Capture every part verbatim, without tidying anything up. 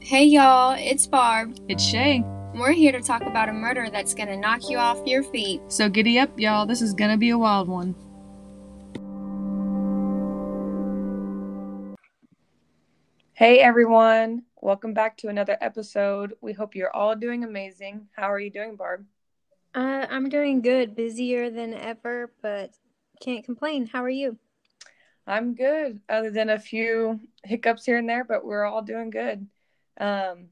Hey y'all, it's Barb. It's Shay. We're here to talk about a murder that's gonna knock you off your feet. So giddy up, y'all. This is gonna be a wild one. Hey everyone. Welcome back to another episode. We hope you're all doing amazing. How are you doing, Barb? Uh, I'm doing good. Busier than ever, but can't complain. How are you? I'm good, other than a few hiccups here and there, but we're all doing good. Um,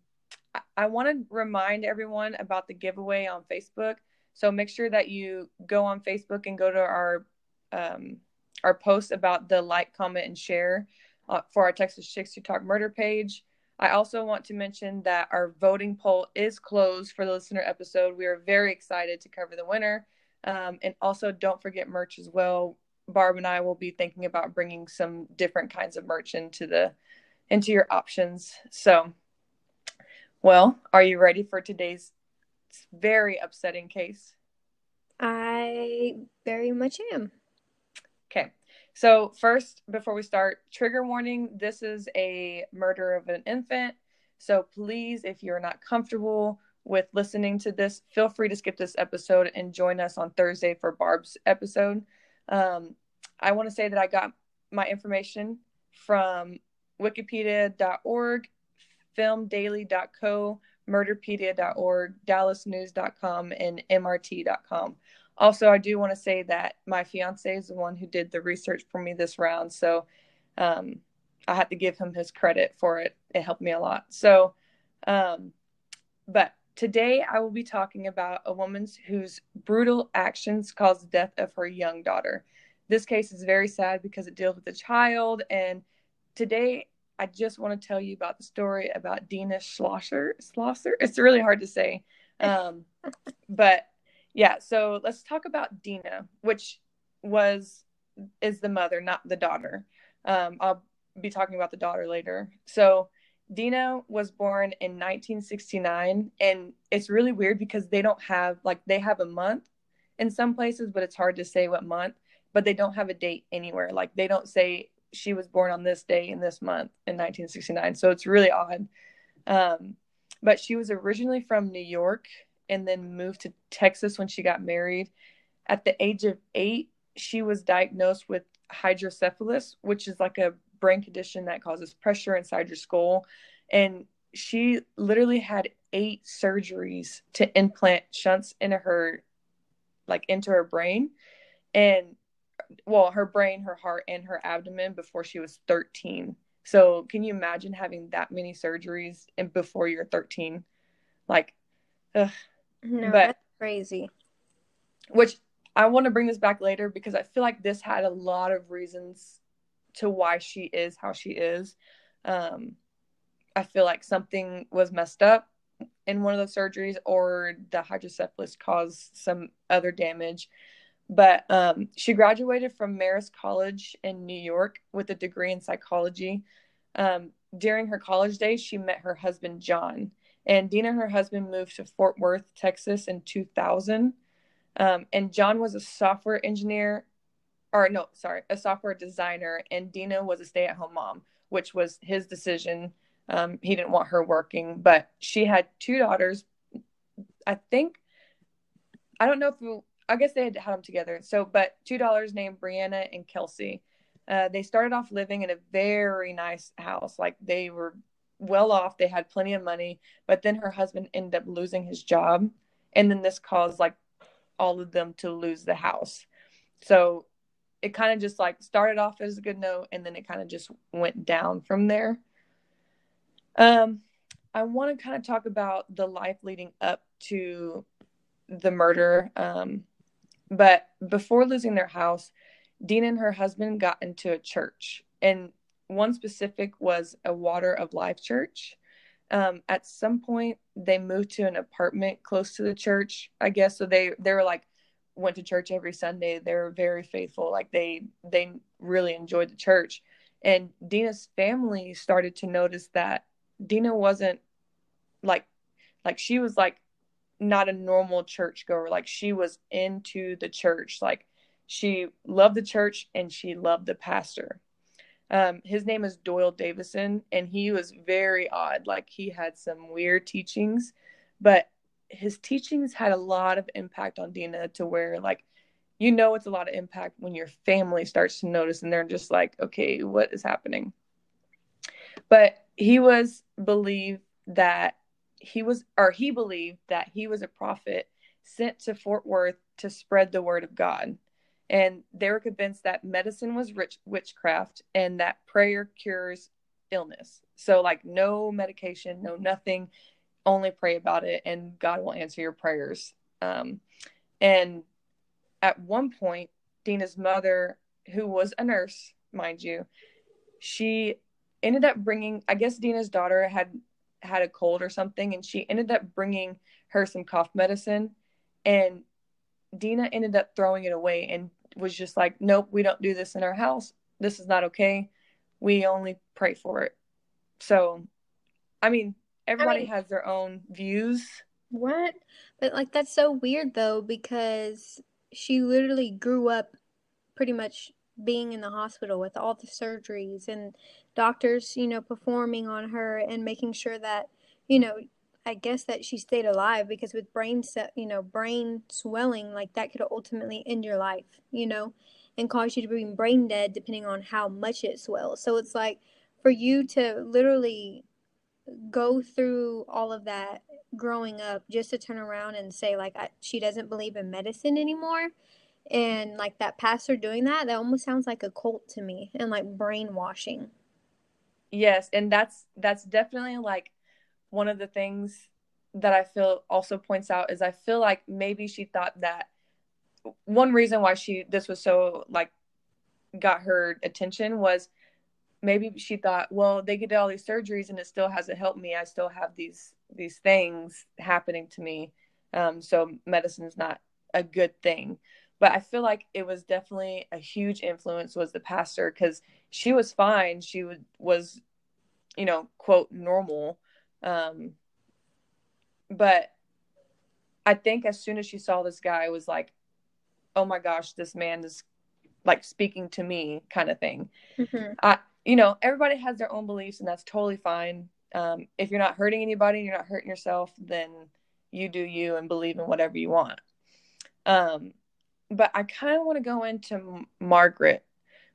I, I want to remind everyone about the giveaway on Facebook. So make sure that you go on Facebook and go to our, um, our post about the like, comment, and share uh, for our Texas Chicks Who Talk Murder page. I also want to mention that our voting poll is closed for the listener episode. We are very excited to cover the winner. Um, and also don't forget merch as well. Barb and I will be thinking about bringing some different kinds of merch into the, into your options. So, well, are you ready for today's very upsetting case? I very much am. Okay. So first, before we start, trigger warning. This is a murder of an infant. So please, if you're not comfortable with listening to this, feel free to skip this episode and join us on Thursday for Barb's episode. Um, I want to say that I got my information from wikipedia dot org. film daily dot co, murderpedia dot org, dallas news dot com, and M R T dot com. Also, I do want to say that my fiance is the one who did the research for me this round, so um, I had to give him his credit for it. It helped me a lot. So, um, but today I will be talking about a woman whose brutal actions caused the death of her young daughter. This case is very sad because it deals with a child, and today I just want to tell you about the story about Dina Schlosser. Schlosser? It's really hard to say. Um, but yeah, so let's talk about Dina, which was, is the mother, not the daughter. Um, I'll be talking about the daughter later. So Dina was born in nineteen sixty-nine, and it's really weird because they don't have, like, they have a month in some places, but it's hard to say what month, but they don't have a date anywhere. Like, they don't say she was born on this day in this month in nineteen sixty-nine. So it's really odd. Um, but she was originally from New York and then moved to Texas when she got married. At the age of eight, she was diagnosed with hydrocephalus, which is like a brain condition that causes pressure inside your skull. And she literally had eight surgeries to implant shunts into her, like into her brain. And well, her brain, her heart, and her abdomen before she was thirteen. So can you imagine having that many surgeries and before you're thirteen? Like, ugh. No, but, that's crazy. Which I want to bring this back later because I feel like this had a lot of reasons to why she is how she is. Um, I feel like something was messed up in one of those surgeries, or the hydrocephalus caused some other damage. But um, she graduated from Marist College in New York with a degree in psychology. Um, during her college days, she met her husband, John. And Dina and her husband moved to Fort Worth, Texas in two thousand. Um, and John was a software engineer, or no, sorry, a software designer. And Dina was a stay-at-home mom, which was his decision. Um, he didn't want her working. But she had two daughters, I think. I don't know if we, I guess they had had them together. So, but two daughters named Brianna and Kelsey. Uh, they started off living in a very nice house. Like, they were well off. They had plenty of money, but then her husband ended up losing his job. And then this caused like all of them to lose the house. So it kind of just like started off as a good note. And then it kind of just went down from there. Um, I want to kind of talk about the life leading up to the murder. Um, But before losing their house, Dina and her husband got into a church. And one specific was a Water of Life Church. Um, at some point, they moved to an apartment close to the church, I guess. So they, they were like, went to church every Sunday. They were very faithful. Like, they, they really enjoyed the church. And Dina's family started to notice that Dina wasn't like, like she was like, not a normal church goer. Like, she was into the church. Like, She loved the church and she loved the pastor. Um, his name is Doyle Davidson, and he was very odd. Like, he had some weird teachings, but his teachings had a lot of impact on Dina to where, like, you know, it's a lot of impact when your family starts to notice and they're just like, okay, what is happening? But he was believed that he was, or he believed that he was a prophet sent to Fort Worth to spread the word of God. And they were convinced that medicine was rich, witchcraft, and that prayer cures illness. So, like, no medication, no nothing, only pray about it and God will answer your prayers. Um, and at one point, Dina's mother, who was a nurse, mind you, she ended up bringing, I guess Dina's daughter had had a cold or something, and she ended up bringing her some cough medicine, and Dina ended up throwing it away and was just like, nope, we don't do this in our house. This is not okay. We only pray for it. So, I mean, everybody I mean, has their own views. What? But, like, that's so weird, though, because she literally grew up pretty much being in the hospital with all the surgeries and doctors, you know, performing on her and making sure that, you know, I guess that she stayed alive, because with brain, you know, brain swelling, like, that could ultimately end your life, you know, and cause you to be brain dead depending on how much it swells. So it's like, for you to literally go through all of that growing up just to turn around and say, like, I, she doesn't believe in medicine anymore. And, like, that pastor doing that, that almost sounds like a cult to me, and, like, brainwashing. Yes. And that's, that's definitely, like, one of the things that I feel also points out is I feel like maybe she thought that one reason why she, this was so, like, got her attention was maybe she thought, well, they get all these surgeries and it still hasn't helped me. I still have these, these things happening to me. Um, so medicine is not a good thing. But I feel like it was definitely a huge influence was the pastor, because she was fine. She would, was, you know, quote, normal. Um, but I think as soon as she saw this guy, it was like, oh my gosh, this man is, like, speaking to me, kind of thing. Mm-hmm. I, you know, everybody has their own beliefs, and that's totally fine. Um, if you're not hurting anybody and you're not hurting yourself, then you do you and believe in whatever you want. Um, But I kind of want to go into Margaret,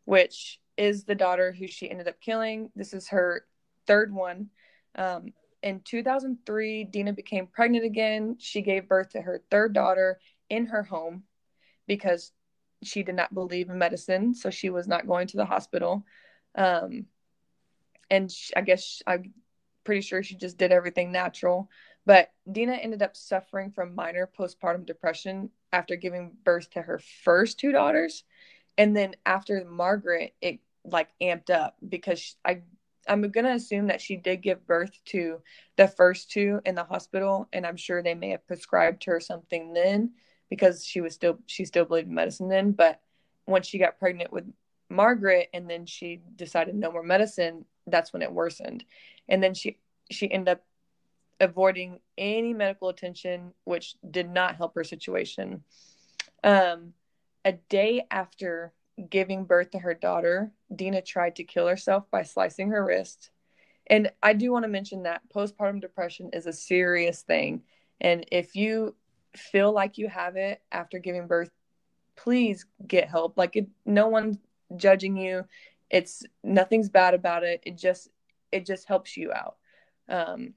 which is the daughter who she ended up killing. This is her third one. Um, in two thousand three, Dina became pregnant again. She gave birth to her third daughter in her home because she did not believe in medicine, so she was not going to the hospital. Um, and she, I guess she, I'm pretty sure she just did everything natural. But Dina ended up suffering from minor postpartum depression after giving birth to her first two daughters. And then after Margaret, it, like, amped up because she, I, I'm going to assume that she did give birth to the first two in the hospital. And I'm sure they may have prescribed her something then, because she was still, she still believed in medicine then. But when she got pregnant with Margaret and then she decided no more medicine, that's when it worsened. And then she, she ended up avoiding any medical attention, which did not help her situation. Um, a day after giving birth to her daughter, Dina tried to kill herself by slicing her wrist. And I do want to mention that postpartum depression is a serious thing. And if you feel like you have it after giving birth, please get help. Like, it, no one's judging you. It's nothing's bad about it. It just, it just helps you out. Um,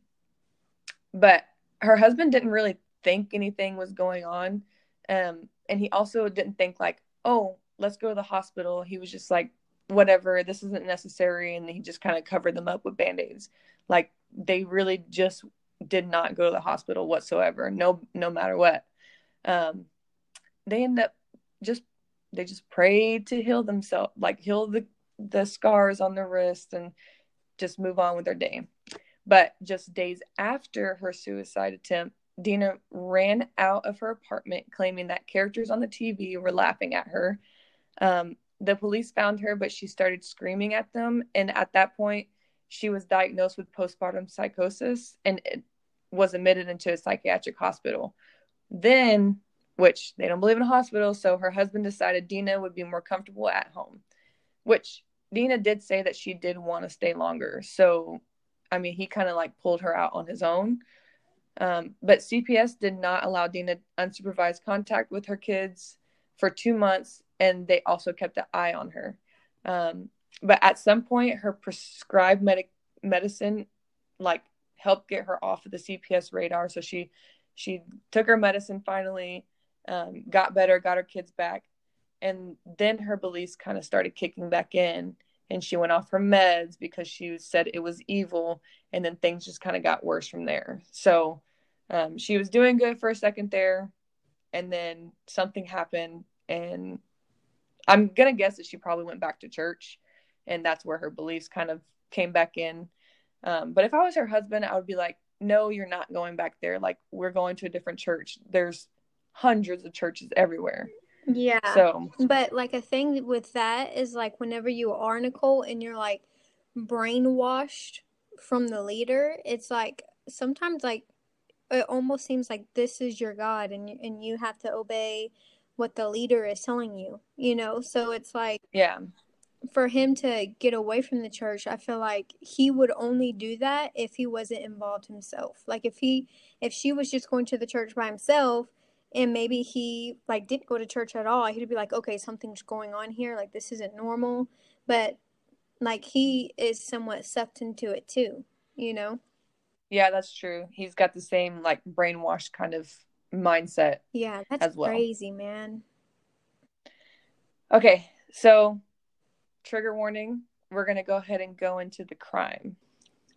But her husband didn't really think anything was going on. Um, and he also didn't think, like, oh, let's go to the hospital. He was just like, whatever, this isn't necessary. And he just kind of covered them up with Band-Aids. Like, they really just did not go to the hospital whatsoever. No, no matter what. Um, they end up just, they just prayed to heal themselves, like, heal the, the scars on their wrist and just move on with their day. But just days after her suicide attempt, Dina ran out of her apartment, claiming that characters on the T V were laughing at her. Um, the police found her, but she started screaming at them. And at that point, she was diagnosed with postpartum psychosis and was admitted into a psychiatric hospital. Then which they don't believe in hospitals. So her husband decided Dina would be more comfortable at home, which Dina did say that she did want to stay longer. So, I mean, he kind of like pulled her out on his own. Um, but C P S did not allow Dina unsupervised contact with her kids for two months. And they also kept an eye on her. Um, but at some point, her prescribed medic medicine, like, helped get her off of the C P S radar. So she, she took her medicine finally, um, got better, got her kids back. And then her beliefs kind of started kicking back in, and she went off her meds because she said it was evil. And then things just kind of got worse from there. So um, she was doing good for a second there, and then something happened, and I'm going to guess that she probably went back to church, and that's where her beliefs kind of came back in. Um, but if I was her husband, I would be like, no, you're not going back there. Like, we're going to a different church. There's hundreds of churches everywhere. Yeah. So, but like, a thing with that is like, whenever you are, Nicole, and you're like brainwashed from the leader, it's like, sometimes like, it almost seems like this is your God, and and you have to obey what the leader is telling you, you know? So it's like, yeah, for him to get away from the church, I feel like he would only do that if he wasn't involved himself. Like, if he, if she was just going to the church by himself, and maybe he like didn't go to church at all, he'd be like, okay, something's going on here. Like, this isn't normal. But like, he is somewhat sucked into it too, you know? Yeah, that's true. He's got the same like brainwashed kind of mindset. Yeah, that's as well. Crazy, man. Okay, so trigger warning, we're going to go ahead and go into the crime.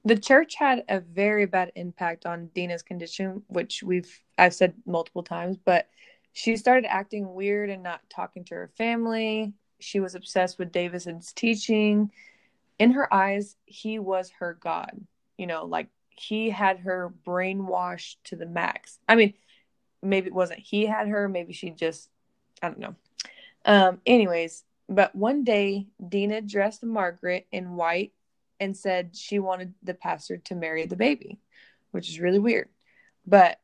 The church had a very bad impact on Dina's condition, which we've I've said multiple times, but she started acting weird and not talking to her family. She was obsessed with Davidson's teaching. In her eyes, he was her God. You know, like, he had her brainwashed to the max. I mean, maybe it wasn't he had her. Maybe she just, I don't know. Um, anyways, but one day, Dina dressed Margaret in white and said she wanted the pastor to marry the baby, which is really weird. But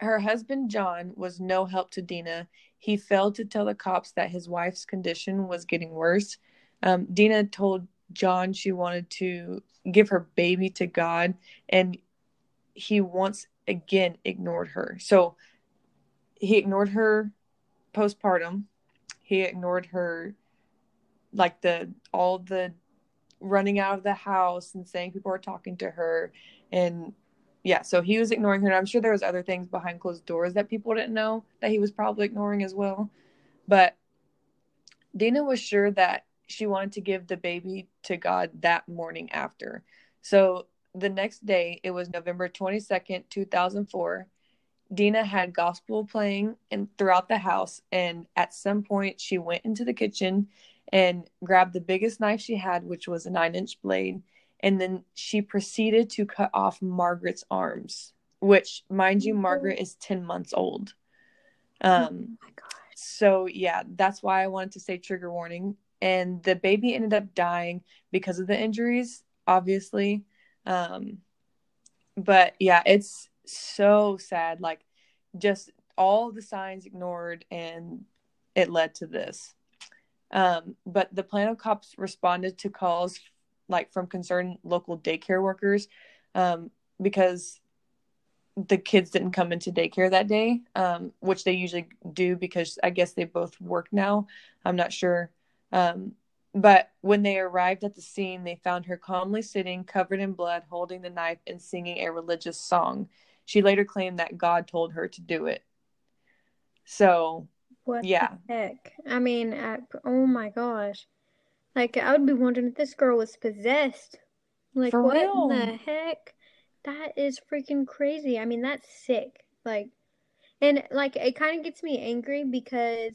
her husband, John, was no help to Dina. He failed to tell the cops that his wife's condition was getting worse. Um, Dina told John she wanted to give her baby to God, and he once again ignored her. So he ignored her postpartum. He ignored her, like, the all the running out of the house and saying people were talking to her, and yeah, so he was ignoring her. And I'm sure there was other things behind closed doors that people didn't know that he was probably ignoring as well. But Dina was sure that she wanted to give the baby to God that morning after. So the next day, it was November twenty-second, two thousand four. Dina had gospel playing and throughout the house, and at some point she went into the kitchen and grabbed the biggest knife she had, which was a nine-inch blade, and then she proceeded to cut off Margaret's arms, which, mind you, Margaret is ten months old. Um, oh my God. So, yeah, that's why I wanted to say trigger warning. And the baby ended up dying because of the injuries, obviously. Um, but, yeah, it's so sad. Like, just all the signs ignored, and it led to this. Um, but the Plano cops responded to calls like from concerned local daycare workers, um, because the kids didn't come into daycare that day, um, which they usually do because I guess they both work now. I'm not sure. Um, but when they arrived at the scene, they found her calmly sitting covered in blood, holding the knife and singing a religious song. She later claimed that God told her to do it. So, what yeah. the heck? I mean, I, oh my gosh. Like, I would be wondering if this girl was possessed. Like, for what real? In the heck? That is freaking crazy. I mean, that's sick. Like, and, like, it kind of gets me angry because,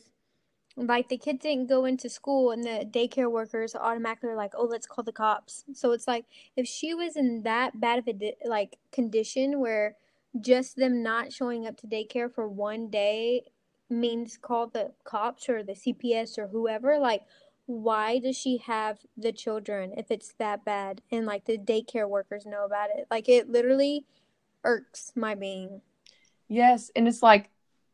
like, the kid didn't go into school, and the daycare workers automatically are like, oh, let's call the cops. So it's like, if she was in that bad of a, di- like, condition where just them not showing up to daycare for one day means call the cops or the C P S or whoever, like, why does she have the children if it's that bad? And, like, the daycare workers know about it. Like, it literally irks my being. Yes, and it's like,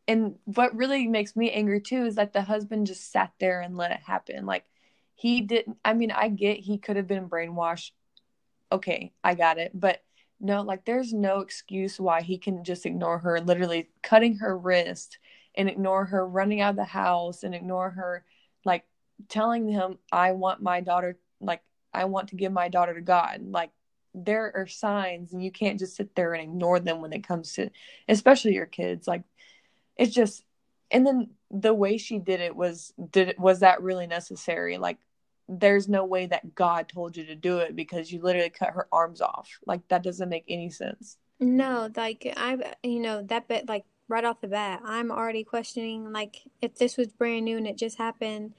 And what really makes me angry too is that the husband just sat there and let it happen. Like, he didn't, I mean, I get he could have been brainwashed. Okay, I got it. But no, like, there's no excuse why he can just ignore her, literally cutting her wrist and ignore her running out of the house and ignore her, like, telling him, I want my daughter, like, I want to give my daughter to God. Like, there are signs, and you can't just sit there and ignore them when it comes to, especially your kids. Like, it's just, and then the way she did it was, did it, was that really necessary? Like, there's no way that God told you to do it, because you literally cut her arms off. Like, that doesn't make any sense. No, like, I, you know, that bit, like, right off the bat, I'm already questioning, like, if this was brand new and it just happened,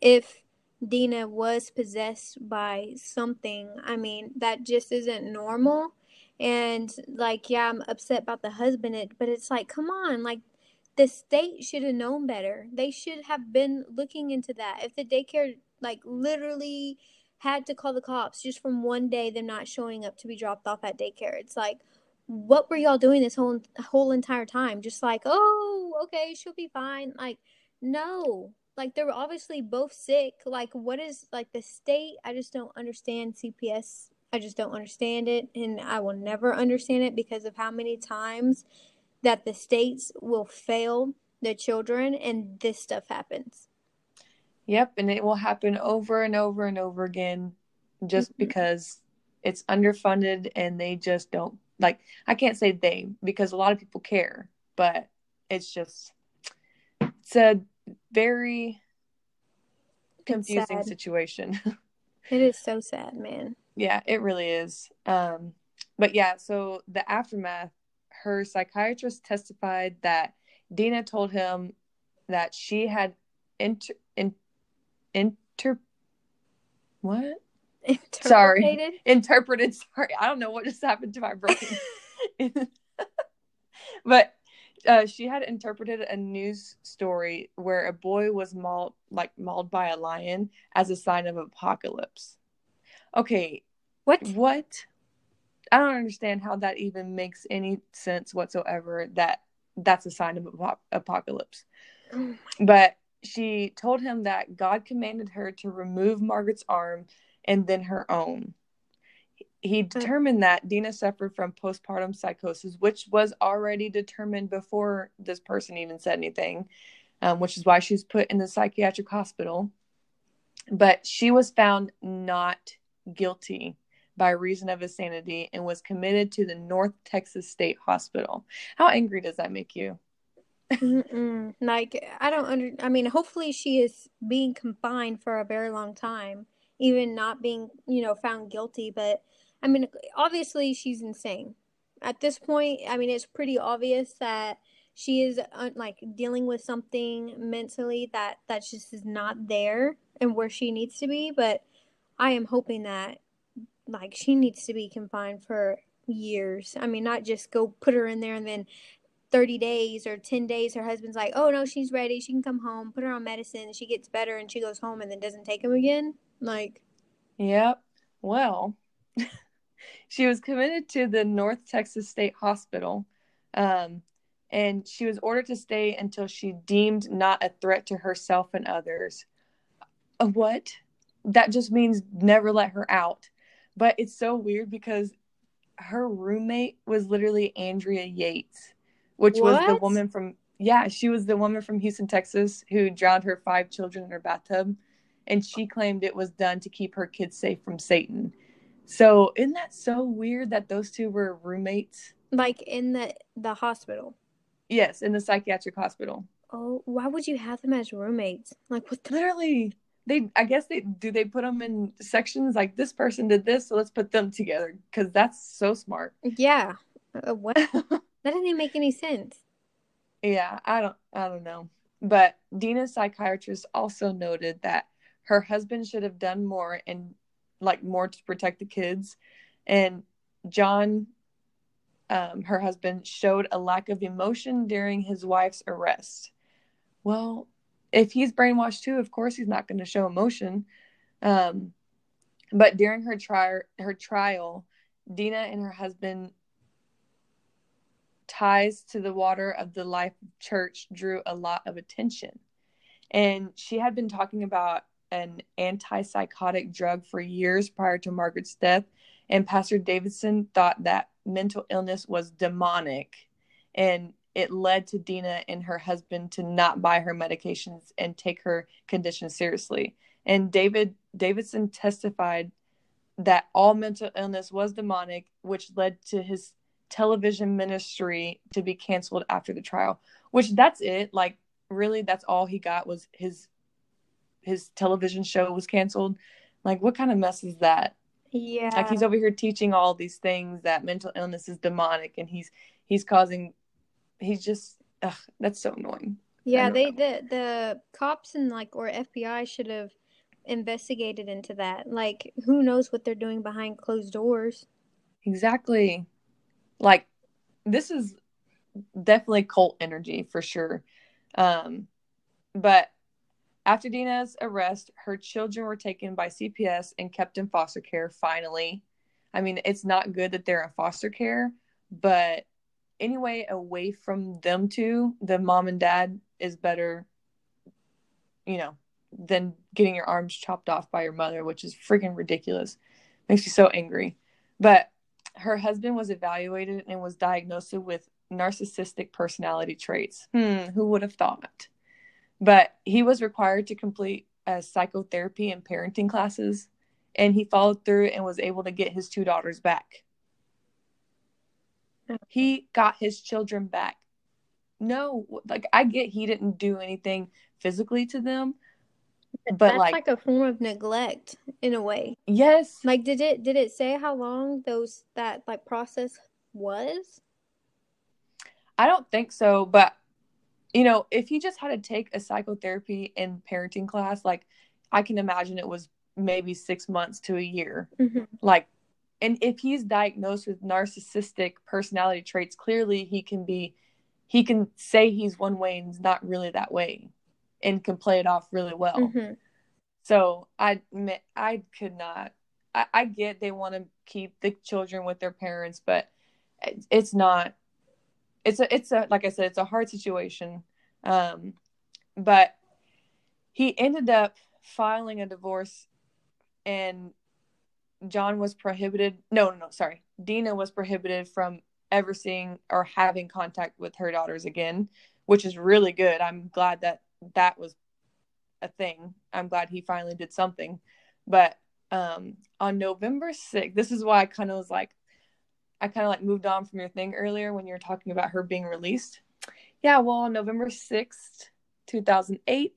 if Dina was possessed by something, I mean, that just isn't normal. And, like, yeah, I'm upset about the husband, but it's like, come on, like, the state should have known better. They should have been looking into that. If the daycare, like, literally had to call the cops just from one day, them not showing up to be dropped off at daycare, it's like, what were y'all doing this whole whole entire time? Just like, oh, okay, she'll be fine. Like, no. Like, they were obviously both sick. Like, what is, like, the state? I just don't understand C P S. I just don't understand it, and I will never understand it because of how many times that the states will fail the children, and this stuff happens. Yep, and it will happen over and over and over again just mm-hmm. because it's underfunded, and they just don't, like, I can't say they, because a lot of people care, but it's just, it's a very confusing situation. It is so sad, man. Yeah, it really is. Um, but yeah, so the aftermath, her psychiatrist testified that Dina told him that she had inter, in, inter, what? Interpreted? Sorry, interpreted. Sorry, I don't know what just happened to my brain. But uh, she had interpreted a news story where a boy was mauled, like mauled by a lion, as a sign of apocalypse. Okay, what? What? I don't understand how that even makes any sense whatsoever, that that's a sign of ap- apocalypse. Oh, but she told him that God commanded her to remove Margaret's arm and then her own. He determined that Dina suffered from postpartum psychosis, which was already determined before this person even said anything, um, which is why she was put in the psychiatric hospital. But she was found not guilty by reason of insanity, and was committed to the North Texas State Hospital. How angry does that make you? Like, I don't under, I mean, hopefully she is being confined for a very long time, even not being, you know, found guilty. But I mean, obviously she's insane at this point. I mean, it's pretty obvious that she is uh, like dealing with something mentally that, that just is not there and where she needs to be. But I am hoping that, like, she needs to be confined for years. I mean, not just go put her in there and then thirty days or ten days, her husband's like, oh, no, she's ready. She can come home, put her on medicine. She gets better and she goes home and then doesn't take him again. Like, yep. Well, she was committed to the North Texas State Hospital, um, and she was ordered to stay until she deemed not a threat to herself and others. Uh, what? That just means never let her out. But it's so weird because her roommate was literally Andrea Yates, which what? was the woman from, yeah, she was the woman from Houston, Texas, who drowned her five children in her bathtub. And she claimed it was done to keep her kids safe from Satan. So isn't that so weird that those two were roommates? Like, in the, the hospital? Yes, in the psychiatric hospital. Oh, why would you have them as roommates? Like, what the... Literally... They, I guess they, do they put them in sections? Like, this person did this, so let's put them together. Because that's so smart. Yeah. Uh, what? That doesn't even make any sense. Yeah, I don't, I don't know. But Dina's psychiatrist also noted that her husband should have done more and, like, more to protect the kids. And John, um, her husband, showed a lack of emotion during his wife's arrest. Well... If he's brainwashed too, of course he's not going to show emotion. Um, but during her, tri- her trial, Dina and her husband ties to the Water of the Life Church drew a lot of attention. And she had been talking about an antipsychotic drug for years prior to Margaret's death. And Pastor Davidson thought that mental illness was demonic. And it led to Dina and her husband to not buy her medications and take her condition seriously. And David Davidson testified that all mental illness was demonic, which led to his television ministry to be canceled after the trial, which that's it. Like, really, that's all he got was his his television show was canceled. Like, what kind of mess is that? Yeah. Like, he's over here teaching all these things that mental illness is demonic, and he's he's causing he's just ugh, that's so annoying. Yeah, they know. the the cops and like or F B I should have investigated into that. Like, who knows what they're doing behind closed doors? Exactly. Like, this is definitely cult energy for sure. Um, but after Dina's arrest, her children were taken by C P S and kept in foster care, finally. I mean, it's not good that they're in foster care, but anyway, away from them two, the mom and dad is better, you know, than getting your arms chopped off by your mother, which is freaking ridiculous. Makes me so angry. But her husband was evaluated and was diagnosed with narcissistic personality traits. Hmm, who would have thought? But he was required to complete uh, psychotherapy and parenting classes, and he followed through and was able to get his two daughters back. He got his children back. No, like, I get he didn't do anything physically to them, but that's like, like a form of neglect in a way. Yes. Like, did it did it say how long those that like process was? I don't think so, but you know, if he just had to take a psychotherapy and parenting class, like, I can imagine it was maybe six months to a year. Mm-hmm. Like, and if he's diagnosed with narcissistic personality traits, clearly he can be, he can say he's one way and he's not really that way, and can play it off really well. Mm-hmm. So I, I could not. I, I get they want to keep the children with their parents, but it's not. It's a, it's a, like I said, it's a hard situation. Um, but he ended up filing a divorce, and John was prohibited. No, no, no. Sorry, Dina was prohibited from ever seeing or having contact with her daughters again, which is really good. I'm glad that that was a thing. I'm glad he finally did something. But um, on November sixth, this is why I kind of was like, I kind of like moved on from your thing earlier when you were talking about her being released. Yeah, well, on November sixth, two thousand eight,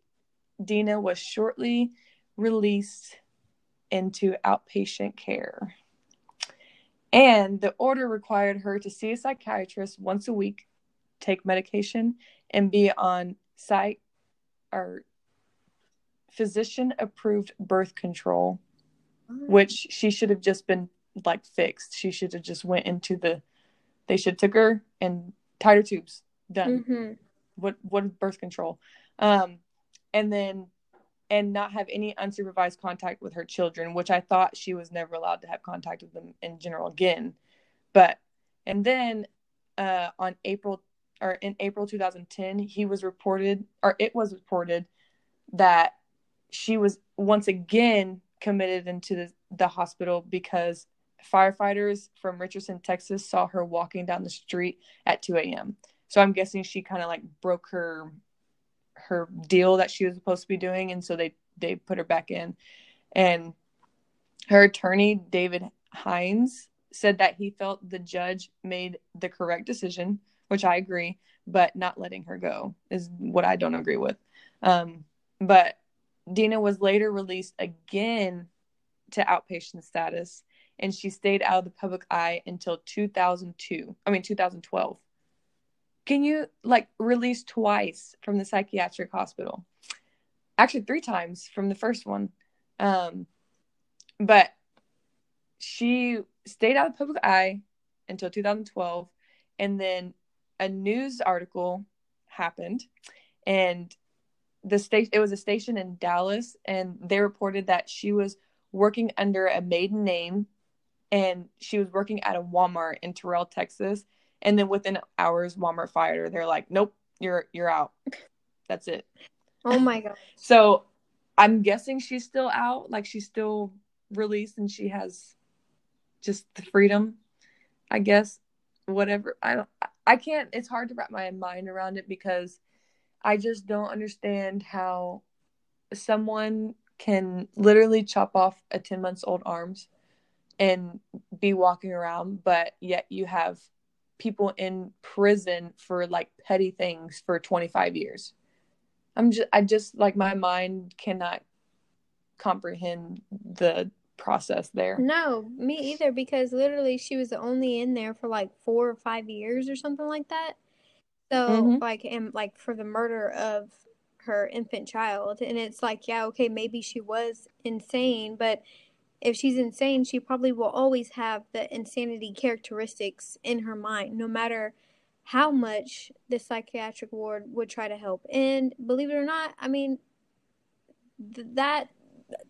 Dina was shortly released into outpatient care. And the order required her to see a psychiatrist once a week, take medication, and be on psych or physician-approved birth control, which she should have just been like fixed. She should have just went into the, they should have took her and tied her tubes. Done. Mm-hmm. What what is birth control? Um, and then, and not have any unsupervised contact with her children, which I thought she was never allowed to have contact with them in general again. But, and then uh, on April or in April two thousand ten, he was reported, or it was reported that she was once again committed into the, the hospital because firefighters from Richardson, Texas saw her walking down the street at two a.m. So I'm guessing she kind of like broke her her deal that she was supposed to be doing, and so they they put her back in. And her attorney, David Hines, said that he felt the judge made the correct decision, which I agree, but not letting her go is what I don't agree with. Um, but Dina was later released again to outpatient status, and she stayed out of the public eye until two thousand two. I mean, two thousand twelve. Can you, like, release twice from the psychiatric hospital? Actually, three times from the first one. Um, but she stayed out of the public eye until two thousand twelve, and then a news article happened, and the state it was a station in Dallas, and they reported that she was working under a maiden name, and she was working at a Walmart in Terrell, Texas, And then within hours, Walmart fired her. They're like, nope, you're you're out. That's it. Oh, my God. So I'm guessing she's still out. Like, she's still released and she has just the freedom, I guess. Whatever. I don't, I can't. It's hard to wrap my mind around it because I just don't understand how someone can literally chop off a ten months old arms and be walking around, but yet you have people in prison for like petty things for twenty-five years. I'm just, I just like, my mind cannot comprehend the process there. No, me either, because literally she was only in there for like four or five years or something like that. So mm-hmm. like, and like for the murder of her infant child. And it's like, yeah, okay, maybe she was insane, but if she's insane, she probably will always have the insanity characteristics in her mind, no matter how much the psychiatric ward would try to help. And believe it or not, I mean, th- that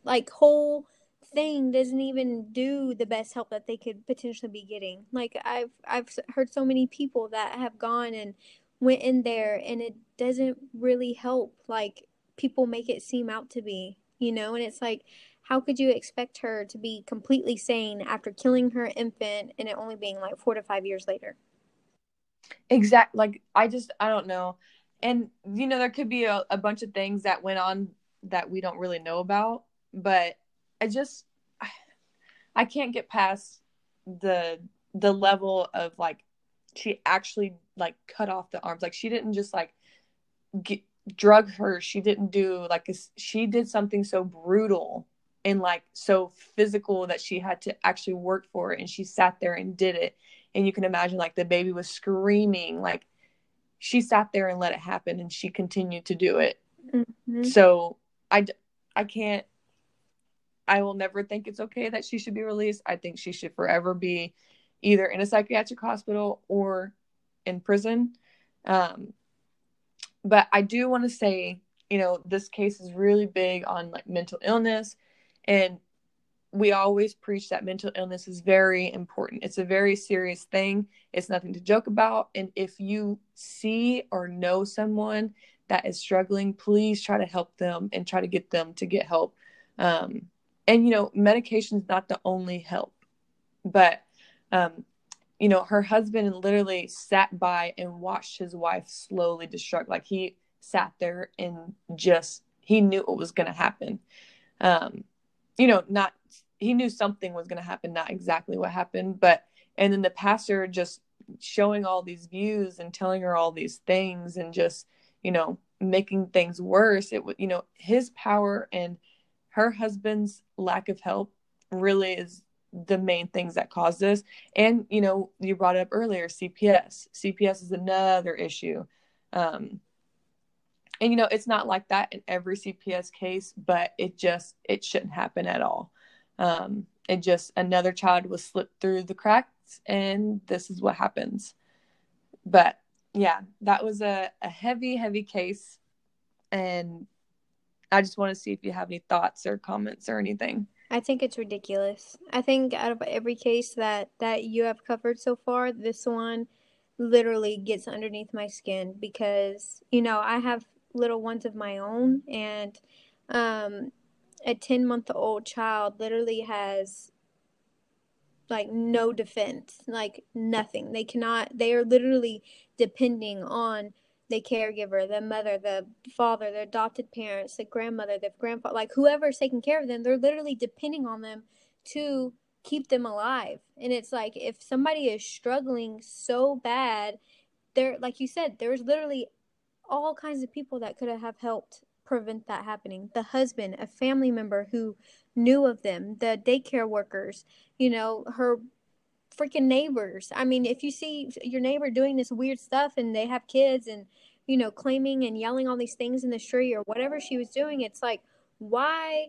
like whole thing doesn't even do the best help that they could potentially be getting. Like I've I've heard so many people that have gone and went in there and it doesn't really help like people make it seem out to be, you know. And it's like, how could you expect her to be completely sane after killing her infant and it only being like four to five years later? Exactly. Like, I just, I don't know. And, you know, there could be a, a bunch of things that went on that we don't really know about, but I just, I, I can't get past the, the level of like, she actually like cut off the arms. Like, she didn't just like get, drug her. She didn't do like, a, she did something so brutal and like so physical that she had to actually work for it. And she sat there and did it. And you can imagine like the baby was screaming, like she sat there and let it happen and she continued to do it. Mm-hmm. So I, I can't, I will never think it's okay that she should be released. I think she should forever be either in a psychiatric hospital or in prison. Um, but I do want to say, you know, this case is really big on like mental illness, and we always preach that mental illness is very important. It's a very serious thing. It's nothing to joke about. And if you see or know someone that is struggling, please try to help them and try to get them to get help. Um, and, you know, medication is not the only help, but, um, you know, her husband literally sat by and watched his wife slowly destruct. Like, he sat there and just, he knew what was going to happen. Um, you know, not, he knew something was going to happen, not exactly what happened, but, and then the pastor just showing all these views and telling her all these things and just, you know, making things worse. It would, you know, his power and her husband's lack of help really is the main things that caused this. And, you know, you brought it up earlier, C P S. C P S is another issue. Um, And, you know, it's not like that in every C P S case, but it just, it shouldn't happen at all. Um, it just, another child was slipped through the cracks and this is what happens. But yeah, that was a, a heavy, heavy case. And I just want to see if you have any thoughts or comments or anything. I think it's ridiculous. I think out of every case that, that you have covered so far, this one literally gets underneath my skin because, you know, I have little ones of my own, and um a ten month old child literally has like no defense, like nothing. They cannot, they are literally depending on the caregiver, the mother, the father, the adopted parents, the grandmother, the grandpa, like whoever's taking care of them, they're literally depending on them to keep them alive. And it's like, if somebody is struggling so bad, there, like you said, there's literally all kinds of people that could have helped prevent that happening. The husband, a family member who knew of them, the daycare workers, you know, her freaking neighbors. I mean, if you see your neighbor doing this weird stuff and they have kids and, you know, claiming and yelling all these things in the street or whatever she was doing, it's like, why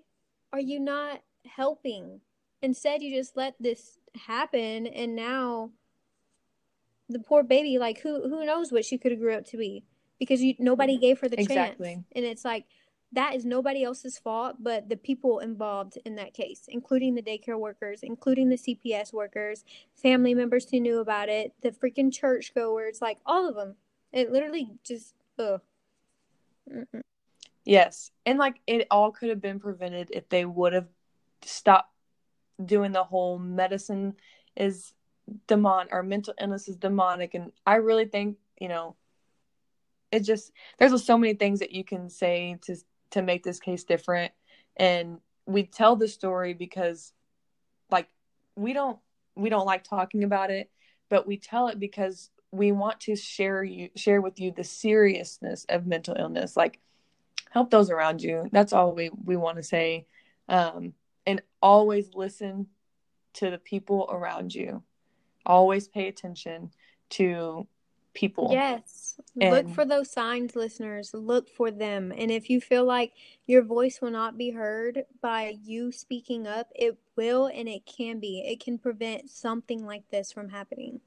are you not helping? Instead, you just let this happen. And now the poor baby, like, who, who knows what she could have grew up to be? Because you, nobody gave her the exactly. chance. And it's like, that is nobody else's fault but the people involved in that case, including the daycare workers, including the C P S workers, family members who knew about it, the freaking churchgoers, like all of them. It literally just, ugh. Mm-mm. Yes. And like it all could have been prevented if they would have stopped doing the whole medicine is demon or mental illness is demonic. And I really think, you know, it just, there's so many things that you can say to to make this case different. And we tell the story because like we don't we don't like talking about it, but we tell it because we want to share you share with you the seriousness of mental illness. Like, help those around you. That's all we, we want to say. Um, and always listen to the people around you. Always pay attention to people. Yes. And look for those signs, listeners. Look for them. And if you feel like your voice will not be heard by you speaking up, it will and it can be. It can prevent something like this from happening.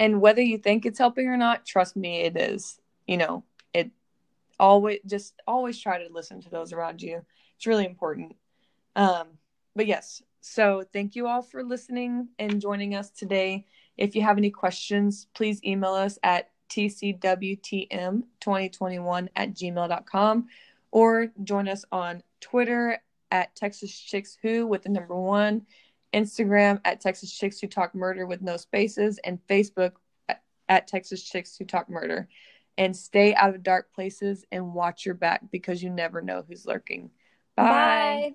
And whether you think it's helping or not, trust me, it is. You know, it always just always try to listen to those around you. It's really important. Um, but yes, so thank you all for listening and joining us today. If you have any questions, please email us at T C W T M twenty twenty-one at gmail dot com or join us on Twitter at Texas Chicks Who with the number one, Instagram at Texas Chicks Who Talk Murder with no spaces, and Facebook at, at Texas Chicks Who Talk Murder. And stay out of dark places and watch your back because you never know who's lurking. Bye. Bye.